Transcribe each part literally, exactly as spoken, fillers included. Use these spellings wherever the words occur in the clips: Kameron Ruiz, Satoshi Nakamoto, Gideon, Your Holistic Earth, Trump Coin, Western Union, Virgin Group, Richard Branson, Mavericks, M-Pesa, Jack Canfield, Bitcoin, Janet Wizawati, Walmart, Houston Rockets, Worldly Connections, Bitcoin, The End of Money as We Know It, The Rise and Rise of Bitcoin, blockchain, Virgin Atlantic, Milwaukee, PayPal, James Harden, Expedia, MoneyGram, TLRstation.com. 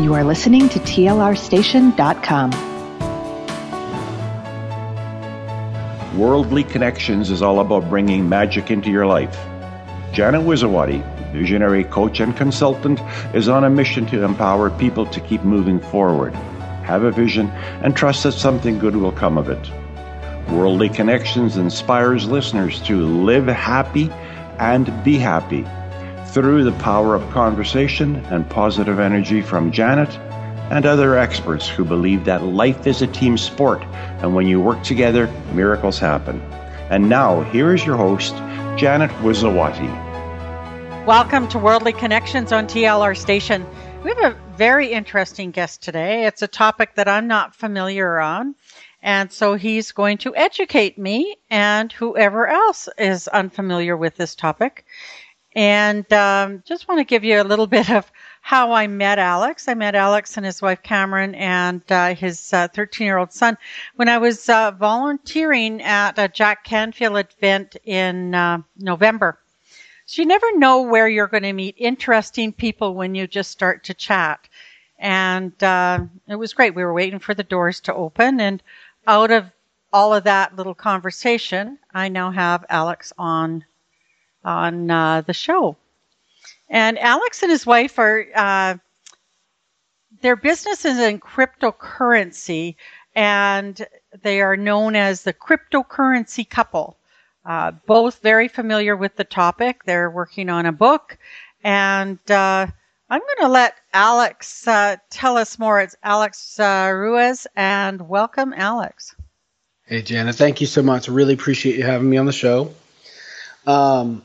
You are listening to T L R station dot com. Worldly Connections is all about bringing magic into your life. Janet Wizawati, visionary coach and consultant, is on a mission to empower people to keep moving forward, have a vision, and trust that something good will come of it. Worldly Connections inspires listeners to live happy and be happy through the power of conversation and positive energy from Janet and other experts who believe that life is a team sport, and when you work together, miracles happen. And now, here is your host, Janet Wizawati. Welcome to Worldly Connections on T L R Station. We have a very interesting guest today. It's a topic that I'm not familiar on, and so he's going to educate me and whoever else is unfamiliar with this topic. And um, just want to give you a little bit of how I met Alex. I met Alex and his wife Kameron and uh, his uh, thirteen-year-old son when I was uh, volunteering at a Jack Canfield event in uh, November. So you never know where you're going to meet interesting people when you just start to chat. And uh, it was great. We were waiting for the doors to open. And out of all of that little conversation, I now have Alex on on uh, the show. And Alex and his wife are, uh, their business is in cryptocurrency, and they are known as the Cryptocurrency Couple. Uh, both very familiar with the topic. They're working on a book, and uh, I'm going to let Alex uh, tell us more. It's Alex uh, Ruiz, and welcome, Alex. Hey, Janet. Thank you so much. Really appreciate you having me on the show. Um,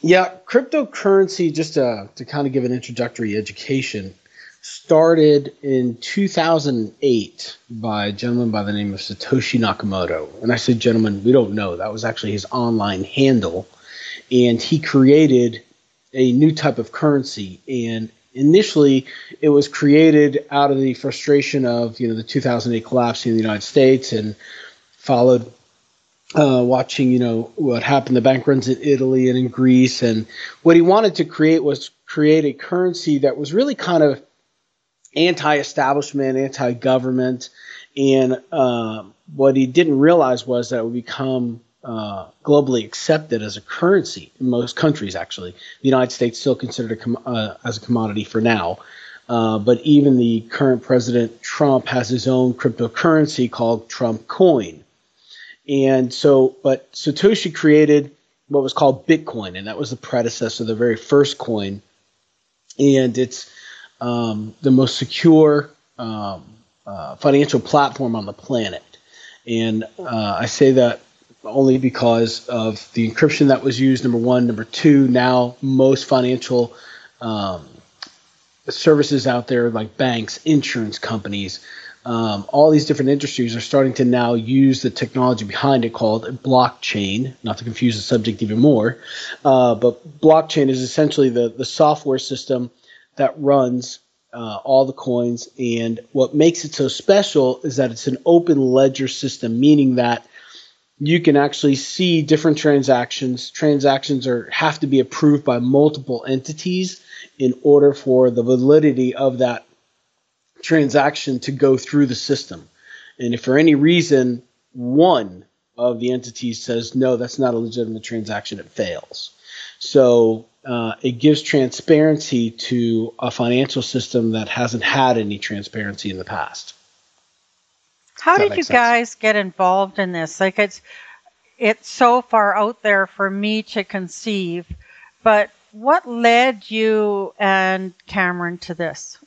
yeah, cryptocurrency, just to, to kind of give an introductory education, started in two thousand eight by a gentleman by the name of Satoshi Nakamoto. And I said, gentleman, we don't know. That was actually his online handle. And he created a new type of currency. And initially, it was created out of the frustration of, you know, the two thousand eight collapse in the United States, and followed Uh, watching, you know, what happened, the bank runs in Italy and in Greece. And what he wanted to create was create a currency that was really kind of anti-establishment, anti-government. And uh, what he didn't realize was that it would become uh, globally accepted as a currency in most countries, actually. The United States still considered a com- uh, as a commodity for now. Uh, but even the current president, Trump, has his own cryptocurrency called Trump Coin. And so, but Satoshi created what was called Bitcoin, and that was the predecessor, the very first coin. And it's um, the most secure um, uh, financial platform on the planet. And uh, I say that only because of the encryption that was used, number one. Number two, now most financial um, services out there, like banks, insurance companies, Um, all these different industries are starting to now use the technology behind it called blockchain, not to confuse the subject even more. Uh, but blockchain is essentially the, the software system that runs uh, all the coins. And what makes it so special is that it's an open ledger system, meaning that you can actually see different transactions. Transactions are have to be approved by multiple entities in order for the validity of that transaction to go through the system. And if for any reason one of the entities says, no, that's not a legitimate transaction, it fails. So uh, it gives transparency to a financial system that hasn't had any transparency in the past. How did you guys get involved in this? Like it's, it's so far out there for me to conceive, but what led you and Kameron to this?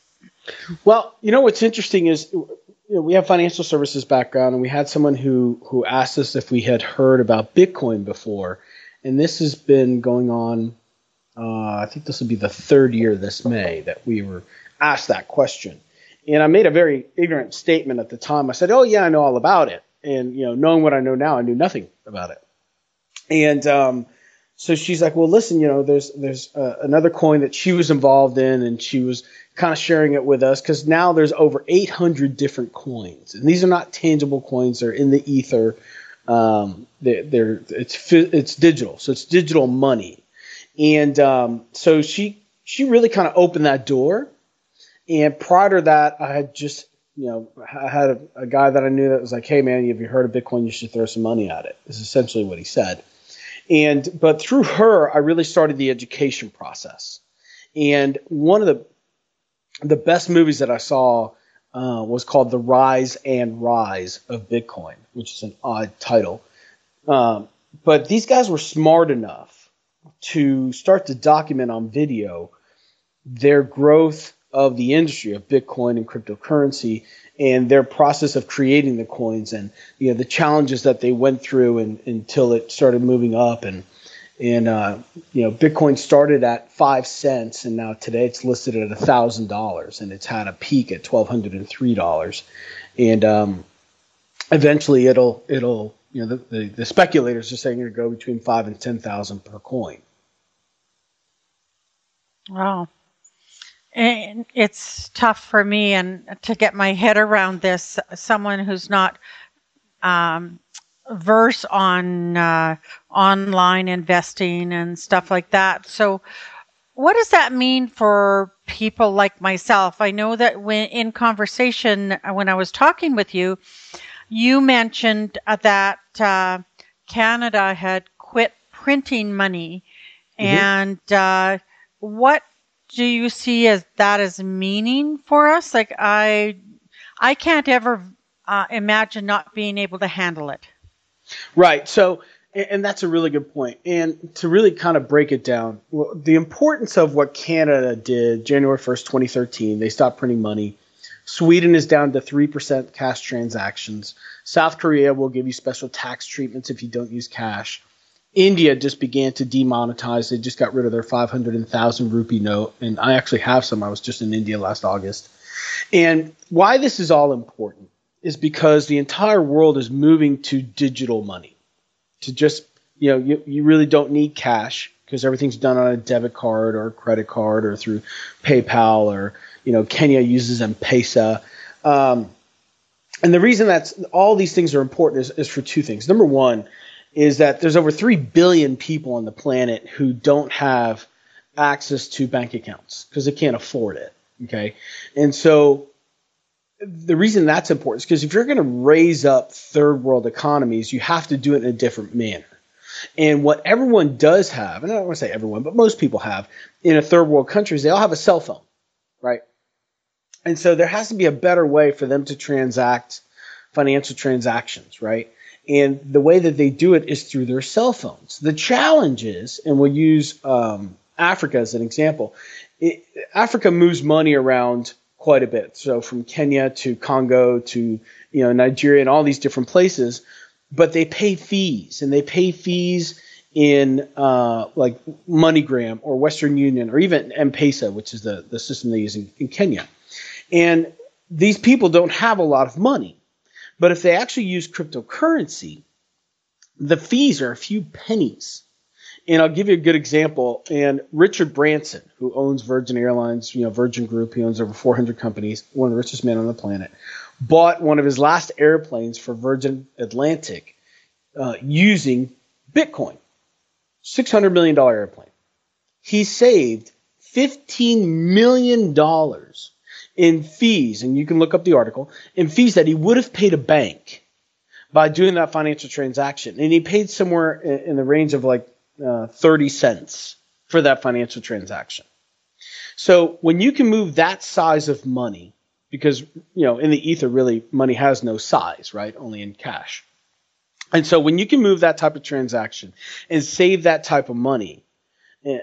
Well, you know, what's interesting is, you know, we have financial services background, and we had someone who, who asked us if we had heard about Bitcoin before. And this has been going on, uh, I think this will be the third year this May that we were asked that question. And I made a very ignorant statement at the time. I said, oh, yeah, I know all about it. And, you know, knowing what I know now, I knew nothing about it. And um, so she's like, well, listen, you know, there's, there's uh, another coin that she was involved in, and she was kind of sharing it with us, because now there's over eight hundred different coins, and these are not tangible coins; they're in the ether. Um, they're, they're it's it's digital, so it's digital money. And um, so she she really kind of opened that door, And prior to that, I had just, you know, I had a, a guy that I knew that was like, hey, man, have you heard of Bitcoin? You should throw some money at it, is essentially what he said. And but through her, I really started the education process. And one of the the best movies that I saw uh, was called The Rise and Rise of Bitcoin, which is an odd title. Um, but these guys were smart enough to start to document on video their growth of the industry of Bitcoin and cryptocurrency and their process of creating the coins and, you know, the challenges that they went through and until it started moving up. And, and uh, you know, Bitcoin started at five cents and now today it's listed at one thousand dollars and it's had a peak at one thousand two hundred three dollars. And um, eventually it'll, it'll you know, the, the, the speculators are saying it'll go between five and ten thousand per coin. Wow. And it's tough for me and to get my head around this, someone who's not um, versed on uh, online investing and stuff like that. So what does that mean for people like myself? I know that when in conversation, when I was talking with you, you mentioned that uh, Canada had quit printing money. Mm-hmm. And uh, what do you see as that as meaning for us? Like I, I can't ever uh, imagine not being able to handle it. Right. So, and that's a really good point. And to really kind of break it down, well, the importance of what Canada did January first, twenty thirteen, they stopped printing money. Sweden is down to three percent cash transactions. South Korea will give you special tax treatments if you don't use cash. India just began to demonetize. They just got rid of their five hundred thousand rupee note. And I actually have some. I was just in India last August. And why this is all important is because the entire world is moving to digital money. To just, you know, you, you really don't need cash because everything's done on a debit card or a credit card or through PayPal or, you know, Kenya uses M-Pesa. Um, and the reason that's all these things are important is, is for two things. Number one, is that there's over three billion people on the planet who don't have access to bank accounts because they can't afford it, okay? And so the reason that's important is because if you're going to raise up third world economies, you have to do it in a different manner. And what everyone does have, and I don't want to say everyone, but most people have in a third world country is they all have a cell phone, right? And so there has to be a better way for them to transact financial transactions, right? And the way that they do it is through their cell phones. The challenge is, and we'll use um, Africa as an example, it, Africa moves money around quite a bit. So from Kenya to Congo to, you know, Nigeria and all these different places, but they pay fees and they pay fees in uh, like MoneyGram or Western Union or even M-Pesa, which is the, the system they use in, in Kenya. And these people don't have a lot of money. But if they actually use cryptocurrency, the fees are a few pennies. And I'll give you a good example. And Richard Branson, who owns Virgin Airlines, you know, Virgin Group, he owns over four hundred companies, one of the richest men on the planet, bought one of his last airplanes for Virgin Atlantic uh, using Bitcoin, six hundred million dollars airplane. He saved fifteen million dollars in fees, and you can look up the article, in fees that he would have paid a bank by doing that financial transaction. And he paid somewhere in the range of like uh, thirty cents for that financial transaction. So when you can move that size of money, because, you know, in the ether, really money has no size, right? Only in cash. And so when you can move that type of transaction and save that type of money,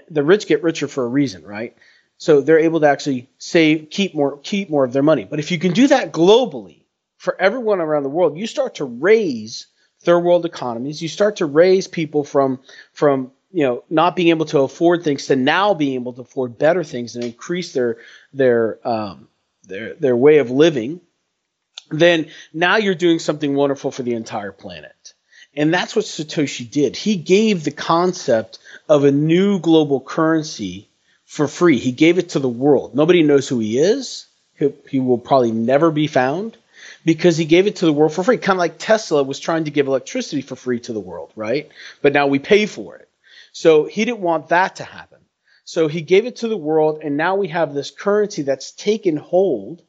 the rich get richer for a reason, right? So they're able to actually save, keep more, keep more of their money. But if you can do that globally for everyone around the world, you start to raise third world economies. You start to raise people from, from, you know, not being able to afford things to now being able to afford better things and increase their, their, um, their, their way of living. Then now you're doing something wonderful for the entire planet. And that's what Satoshi did. He gave the concept of a new global currency for free. He gave it to the world. Nobody knows who he is. He, he will probably never be found because he gave it to the world for free. Kind of like Tesla was trying to give electricity for free to the world, right? But now we pay for it. So he didn't want that to happen. So he gave it to the world, and now we have this currency that's taken hold,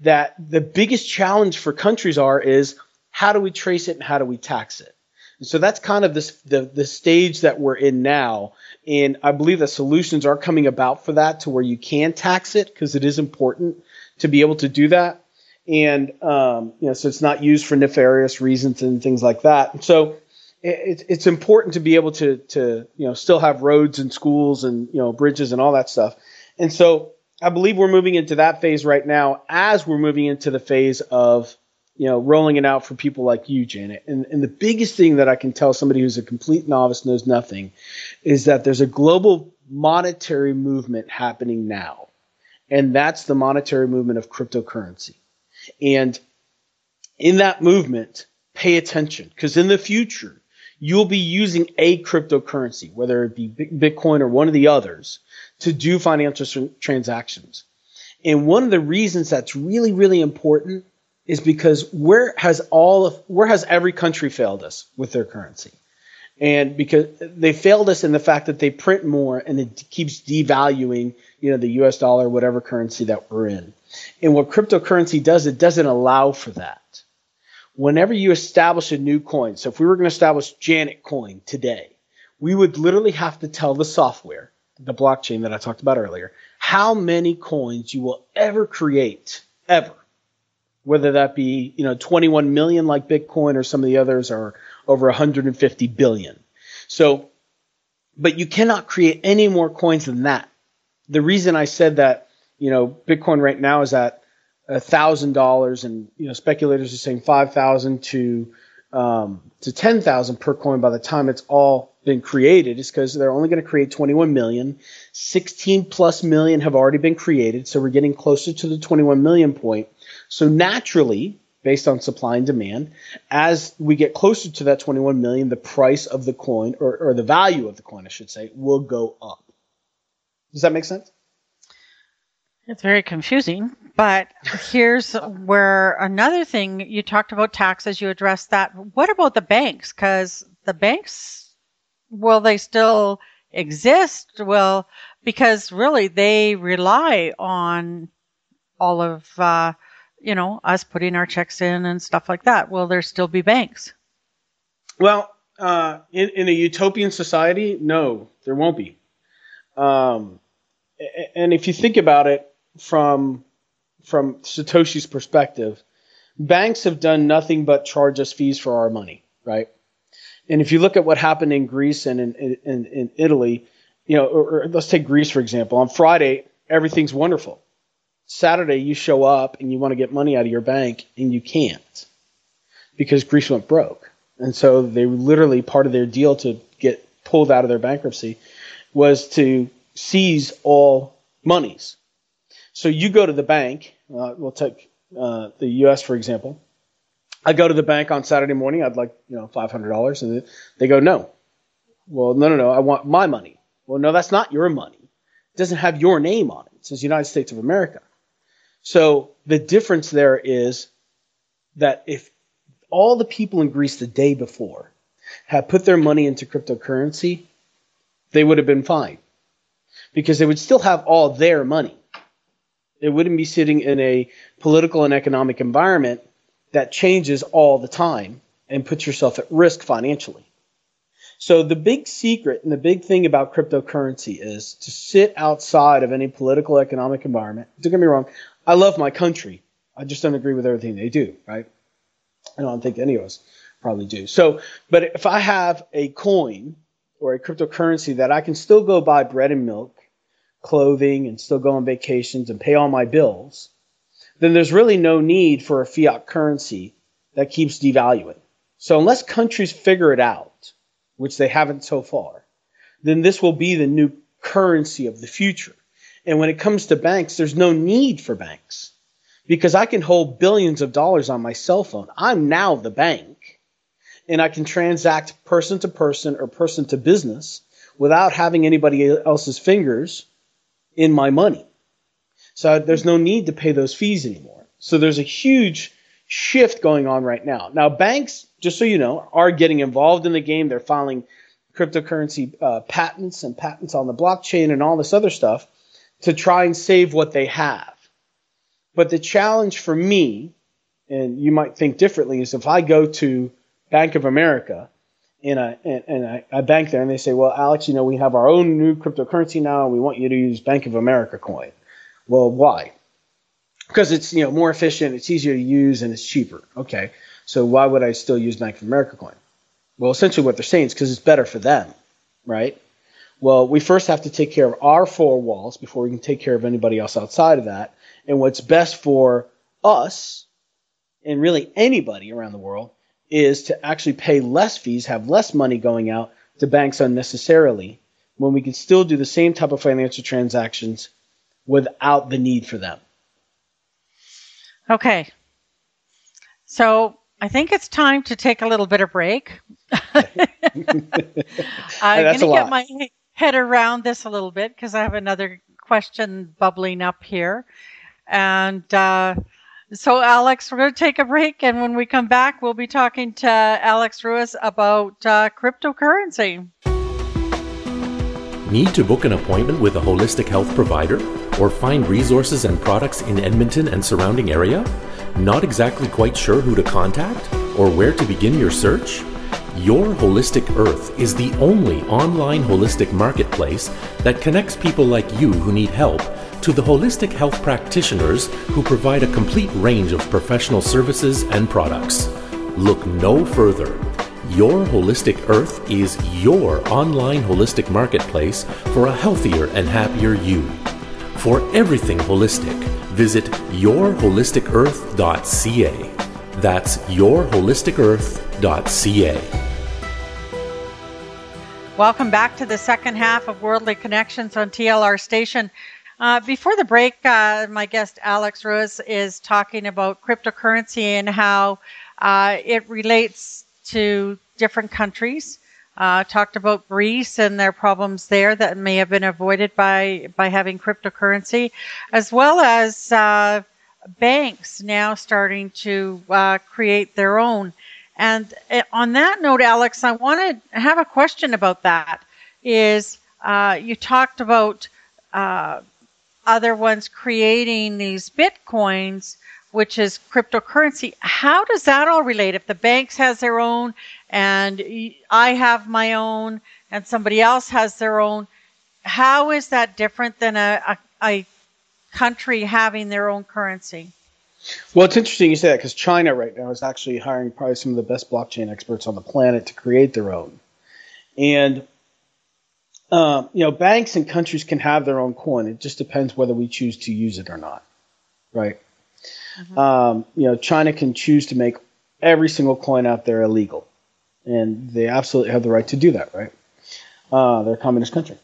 that the biggest challenge for countries are is how do we trace it and how do we tax it? And so that's kind of this, the, the stage that we're in now. And I believe that solutions are coming about for that, to where you can tax it, because it is important to be able to do that. And um, you know, so it's not used for nefarious reasons and things like that. And so it, it's important to be able to, to you know, still have roads and schools and, you know, bridges and all that stuff. And so I believe we're moving into that phase right now, as we're moving into the phase of, you know, rolling it out for people like you, Janet. And, and the biggest thing that I can tell somebody who's a complete novice, knows nothing, is that there's a global monetary movement happening now. And that's the monetary movement of cryptocurrency. And in that movement, pay attention, because in the future, you'll be using a cryptocurrency, whether it be Bitcoin or one of the others, to do financial transactions. And one of the reasons that's really, really important is because where has all of, where has every country failed us with their currency? And because they failed us in the fact that they print more, and it keeps devaluing, you know, the U S dollar, whatever currency that we're in. And what cryptocurrency does, it doesn't allow for that. Whenever you establish a new coin, so if we were going to establish Janet Coin today, we would literally have to tell the software, the blockchain that I talked about earlier, how many coins you will ever create, ever, whether that be, you know, twenty-one million like Bitcoin, or some of the others are over one hundred fifty billion. So, but you cannot create any more coins than that. The reason I said that, you know, Bitcoin right now is at a thousand dollars, and, you know, speculators are saying five thousand to um, to ten thousand per coin by the time it's all been created, is because they're only going to create twenty-one million. sixteen plus million have already been created. So we're getting closer to the twenty-one million point. So naturally, based on supply and demand, as we get closer to that twenty-one million, the price of the coin, or, or the value of the coin, I should say, will go up. Does that make sense? It's very confusing, but here's where another thing, you talked about taxes, you addressed that. What about the banks? Because the banks, will they still exist? Well, because really they rely on all of, uh, you know, us putting our checks in and stuff like that. Will there still be banks? Well, uh, in, in a utopian society, no, there won't be. Um, and if you think about it, From from Satoshi's perspective, banks have done nothing but charge us fees for our money, right? And if you look at what happened in Greece and in in, in Italy, you know, or, or let's take Greece for example. On Friday, everything's wonderful. Saturday, you show up and you want to get money out of your bank, and you can't, because Greece went broke. And so they literally, part of their deal to get pulled out of their bankruptcy was to seize all monies. So you go to the bank, uh, we'll take uh, the U S for example. I go to the bank on Saturday morning, I'd like, you know, five hundred dollars, and they go, no. Well, no, no, no, I want my money. Well, no, that's not your money. It doesn't have your name on it. It says United States of America. So the difference there is that if all the people in Greece the day before had put their money into cryptocurrency, they would have been fine, because they would still have all their money. It wouldn't be sitting in a political and economic environment that changes all the time and puts yourself at risk financially. So the big secret and the big thing about cryptocurrency is to sit outside of any political economic environment. Don't get me wrong. I love my country. I just don't agree with everything they do, right? I don't think any of us probably do. So, but if I have a coin or a cryptocurrency that I can still go buy bread and milk, clothing, and still go on vacations and pay all my bills, then there's really no need for a fiat currency that keeps devaluing. So unless countries figure it out, which they haven't so far, then this will be the new currency of the future. And when it comes to banks, there's no need for banks, because I can hold billions of dollars on my cell phone. I'm now the bank, and I can transact person to person or person to business without having anybody else's fingers in my money. So there's no need to pay those fees anymore. So there's a huge shift going on right now. Now banks, just so you know, are getting involved in the game. They're filing cryptocurrency uh, patents and patents on the blockchain and all this other stuff to try and save what they have. But the challenge for me, and you might think differently, is if I go to Bank of America and I, and, and I, I bank there and they say, well, Alex, you know, we have our own new cryptocurrency now and we want you to use Bank of America coin. Well, why? Because it's, you know, more efficient, it's easier to use, and it's cheaper. Okay, so why would I still use Bank of America coin? Well, essentially what they're saying is because it's better for them, right? Well, we first have to take care of our four walls before we can take care of anybody else outside of that. And what's best for us and really anybody around the world is to actually pay less fees, have less money going out to banks unnecessarily when we can still do the same type of financial transactions without the need for them. Okay. So I think it's time to take a little bit of break. I'm going to get my head around this a little bit because I have another question bubbling up here. And uh So, Alex, we're going to take a break, and when we come back, we'll be talking to Alex Ruiz about uh, cryptocurrency. Need to book an appointment with a holistic health provider or find resources and products in Edmonton and surrounding area? Not exactly quite sure who to contact or where to begin your search? Your Holistic Earth is the only online holistic marketplace that connects people like you who need help to the holistic health practitioners who provide a complete range of professional services and products. Look no further. Your Holistic Earth is your online holistic marketplace for a healthier and happier you. For everything holistic, visit your holistic earth dot c a. That's your holistic earth dot c a. Welcome back to the second half of Worldly Connections on T L R Station. Uh, before the break, uh, my guest Alex Ruiz is talking about cryptocurrency and how uh, it relates to different countries. Uh, talked about Greece and their problems there that may have been avoided by, by having cryptocurrency, as well as uh, banks now starting to uh, create their own. And on that note, Alex, I want to have a question about that. Is uh, you talked about Uh, other ones creating these bitcoins, which is cryptocurrency. How does that all relate? If the banks has their own and I have my own and somebody else has their own, how is that different than a, a, a country having their own currency? Well, it's interesting you say that because China right now is actually hiring probably some of the best blockchain experts on the planet to create their own. And Um, you know, banks and countries can have their own coin. It just depends whether we choose to use it or not, right? Mm-hmm. Um, you know, China can choose to make every single coin out there illegal, and they absolutely have the right to do that, right? Uh, they're a communist country.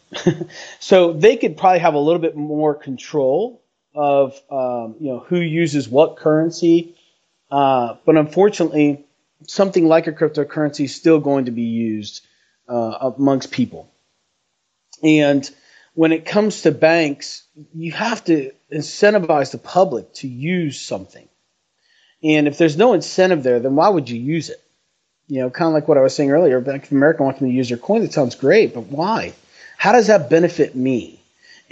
So they could probably have a little bit more control of, um, you know, who uses what currency. Uh, but unfortunately, something like a cryptocurrency is still going to be used uh, amongst people. And when it comes to banks, you have to incentivize the public to use something. And if there's no incentive there, then why would you use it? You know, kind of like what I was saying earlier, Bank of America wants me to use their coin. That sounds great, but why? How does that benefit me?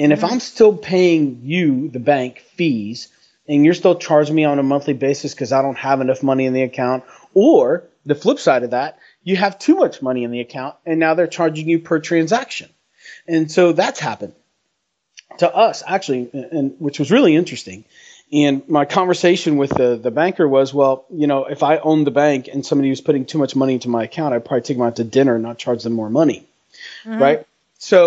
And if I'm still paying you, the bank, fees, and you're still charging me on a monthly basis because I don't have enough money in the account, or the flip side of that, you have too much money in the account, and now they're charging you per transaction. And so that's happened to us, actually, and, and which was really interesting. And my conversation with the, the banker was, well, you know, if I owned the bank and somebody was putting too much money into my account, I'd probably take them out to dinner and not charge them more money, mm-hmm. right? So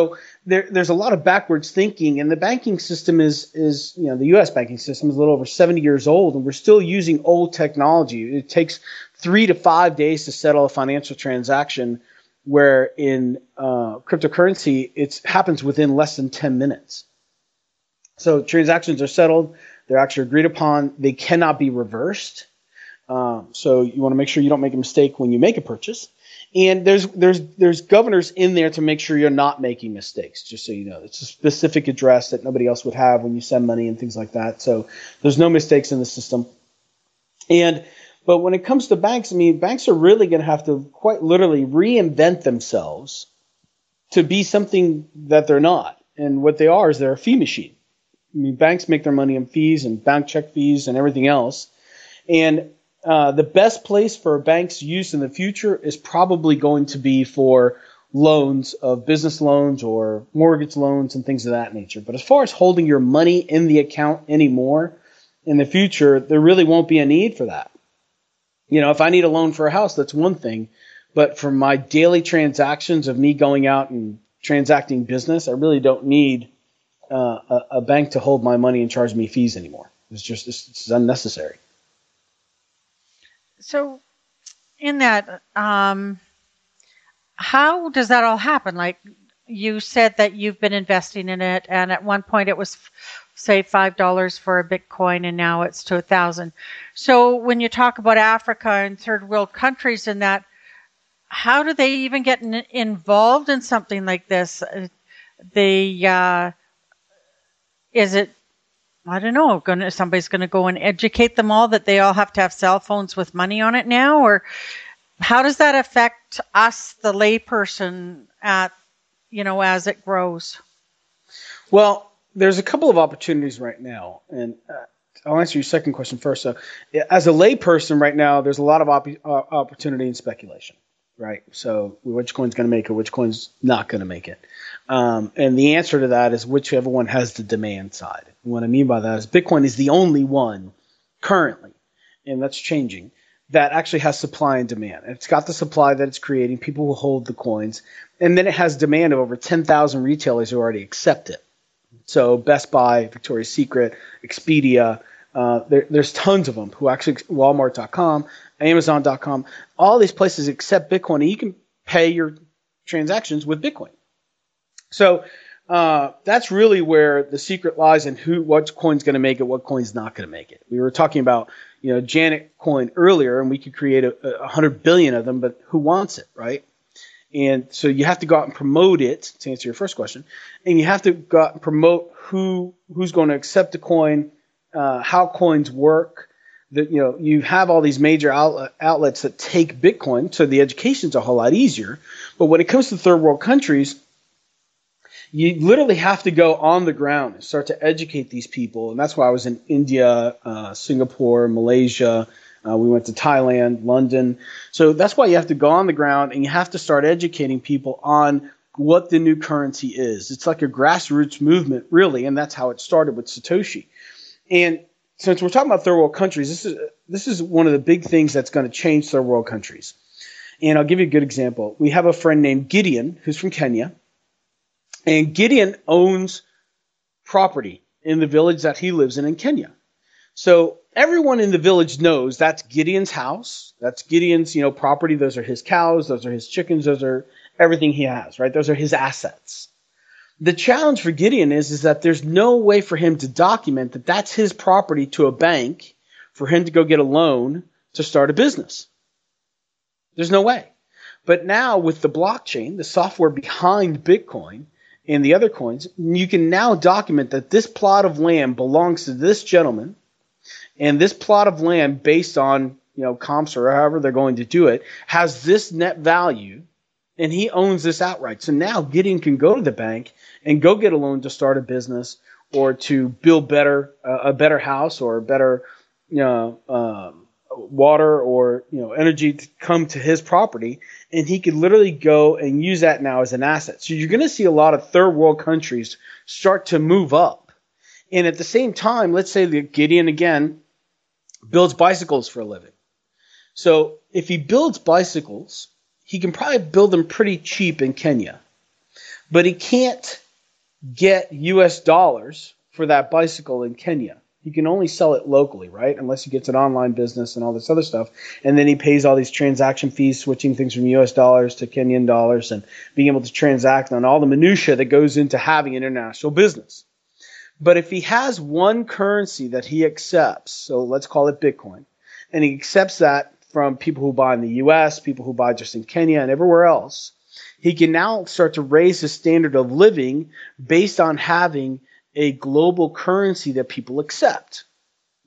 there, there's a lot of backwards thinking, and the banking system is, is, you know, the U S banking system is a little over seventy years old, and we're still using old technology. It takes three to five days to settle a financial transaction, where in uh, cryptocurrency, it happens within less than ten minutes. So transactions are settled. They're actually agreed upon. They cannot be reversed. Um, so you want to make sure you don't make a mistake when you make a purchase. And there's there's there's governors in there to make sure you're not making mistakes, just so you know. It's a specific address that nobody else would have when you send money and things like that. So there's no mistakes in the system. And But when it comes to banks, I mean, banks are really going to have to quite literally reinvent themselves to be something that they're not. And what they are is they're a fee machine. I mean, banks make their money on fees and bank check fees and everything else. And uh, the best place for a bank's use in the future is probably going to be for loans of business loans or mortgage loans and things of that nature. But as far as holding your money in the account anymore in the future, there really won't be a need for that. You know, if I need a loan for a house, that's one thing. But for my daily transactions of me going out and transacting business, I really don't need uh, a, a bank to hold my money and charge me fees anymore. It's just it's, it's unnecessary. So in that, um, how does that all happen? Like you said that you've been investing in it, and at one point it was – say five dollars for a Bitcoin, and now it's to a thousand. So when you talk about Africa and third world countries and that, how do they even get in, involved in something like this? They, uh, is it, I don't know, gonna, somebody's going to go and educate them all that they all have to have cell phones with money on it now? Or how does that affect us, the layperson, at, you know, as it grows? Well, there's a couple of opportunities right now, and uh, I'll answer your second question first. So, as a layperson right now, there's a lot of op- opportunity and speculation, right? So, which coin's going to make it? Which coin's not going to make it? Um, and the answer to that is whichever one has the demand side. And what I mean by that is Bitcoin is the only one currently, and that's changing, that actually has supply and demand. It's got the supply that it's creating. People will hold the coins, and then it has demand of over ten thousand retailers who already accept it. So Best Buy, Victoria's Secret, Expedia, uh, there, there's tons of them who actually – Walmart dot com, Amazon dot com, all these places accept Bitcoin, and you can pay your transactions with Bitcoin. So uh, that's really where the secret lies in who, what coin's going to make it, what coin's not going to make it. We were talking about, you know, Janet Coin earlier, and we could create a, a hundred billion of them, but who wants it, right? And so you have to go out and promote it, to answer your first question, and you have to go out and promote who who's going to accept a coin, uh, how coins work. That, you know, you have all these major outlet, outlets that take Bitcoin, so the education's a whole lot easier. But when it comes to third world countries, you literally have to go on the ground and start to educate these people. And that's why I was in India, uh, Singapore, Malaysia. Uh, we went to Thailand, London. So that's why you have to go on the ground and you have to start educating people on what the new currency is. It's like a grassroots movement, really, and that's how it started with Satoshi. And since we're talking about third world countries, this is this is one of the big things that's going to change third world countries. And I'll give you a good example. We have a friend named Gideon who's from Kenya, and Gideon owns property in the village that he lives in in Kenya. So everyone in the village knows that's Gideon's house. That's Gideon's, you know, property. Those are his cows. Those are his chickens. Those are everything he has, right? Those are his assets. The challenge for Gideon is, is that there's no way for him to document that that's his property to a bank for him to go get a loan to start a business. There's no way. But now with the blockchain, the software behind Bitcoin and the other coins, you can now document that this plot of land belongs to this gentleman. And this plot of land, based on, you know, comps or however they're going to do it, has this net value, and he owns this outright. So now Gideon can go to the bank and go get a loan to start a business or to build better uh, a better house or better, you know, um, water or, you know, energy to come to his property, and he could literally go and use that now as an asset. So you're going to see a lot of third world countries start to move up. And at the same time, let's say that Gideon, again, builds bicycles for a living. So if he builds bicycles, he can probably build them pretty cheap in Kenya. But he can't get U S dollars for that bicycle in Kenya. He can only sell it locally, right, unless he gets an online business and all this other stuff. And then he pays all these transaction fees, switching things from U S dollars to Kenyan dollars and being able to transact on all the minutia that goes into having an international business. But if he has one currency that he accepts, so let's call it Bitcoin, and he accepts that from people who buy in the U S, people who buy just in Kenya and everywhere else, he can now start to raise his standard of living based on having a global currency that people accept.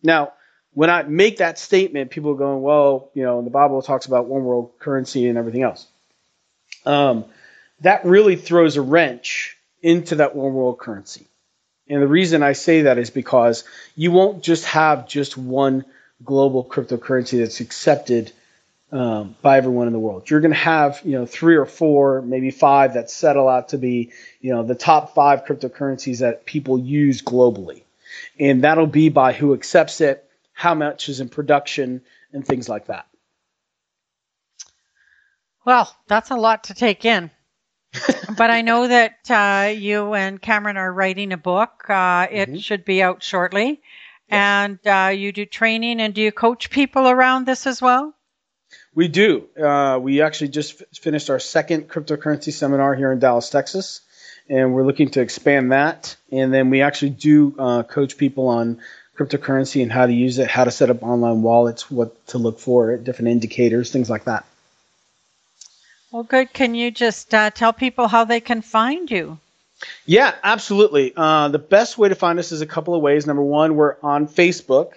Now, when I make that statement, people are going, well, you know, the Bible talks about one world currency and everything else. Um, that really throws a wrench into that one world currency. And the reason I say that is because you won't just have just one global cryptocurrency that's accepted um, by everyone in the world. You're going to have, you know, three or four, maybe five that settle out to be, you know, the top five cryptocurrencies that people use globally. And that'll be by who accepts it, how much is in production, and things like that. Well, that's a lot to take in. But I know that uh, you and Kameron are writing a book. Uh, it mm-hmm. should be out shortly. Yes. And uh, you do training, and do you coach people around this as well? We do. Uh, we actually just f- finished our second cryptocurrency seminar here in Dallas, Texas, and we're looking to expand that. And then we actually do uh, coach people on cryptocurrency and how to use it, how to set up online wallets, what to look for, different indicators, things like that. Well, good. Can you just uh, tell people how they can find you? Yeah, absolutely. Uh, the best way to find us is a couple of ways. Number one, we're on Facebook,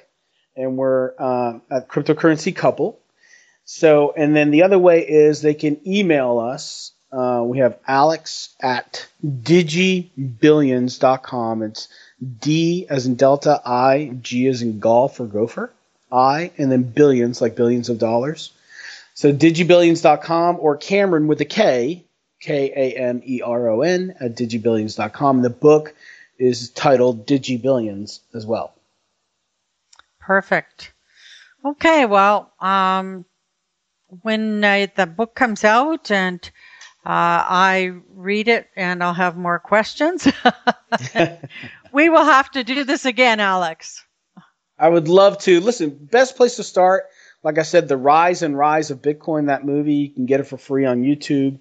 and we're uh, at Cryptocurrency Couple. So, and then the other way is they can email us. Uh, we have Alex at digibillions dot com. It's D as in Delta, I, G as in Golf or Gopher, I, and then billions, like billions of dollars. So digibillions dot com, or Kameron with a K, K A M E R O N, at digibillions dot com. The book is titled Digibillions as well. Perfect. Okay, well, um, when I, the book comes out and uh, I read it, and I'll have more questions, we will have to do this again, Alex. I would love to. Listen, best place to start, like I said, The Rise and Rise of Bitcoin, that movie, you can get it for free on YouTube.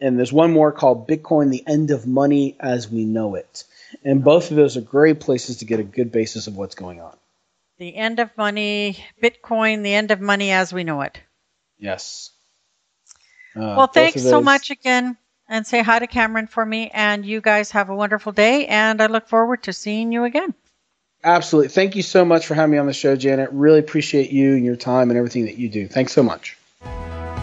And there's one more called Bitcoin, The End of Money as We Know It. And both of those are great places to get a good basis of what's going on. The End of Money, Bitcoin, The End of Money as We Know It. Yes. Uh, well, thanks so much again. And say hi to Kameron for me. And you guys have a wonderful day. And I look forward to seeing you again. Absolutely. Thank you so much for having me on the show, Janet. Really appreciate you and your time and everything that you do. Thanks so much.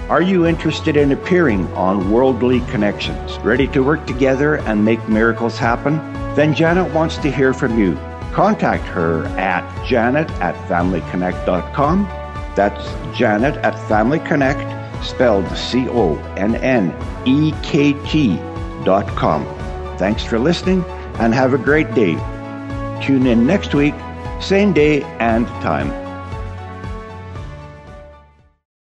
Are you interested in appearing on Worldly Connections? Ready to work together and make miracles happen? Then Janet wants to hear from you. Contact her at janet at family connect dot com. That's Janet at FamilyConnect, spelled C O N N E K T dot com. Thanks for listening and have a great day. Tune in next week, same day and time.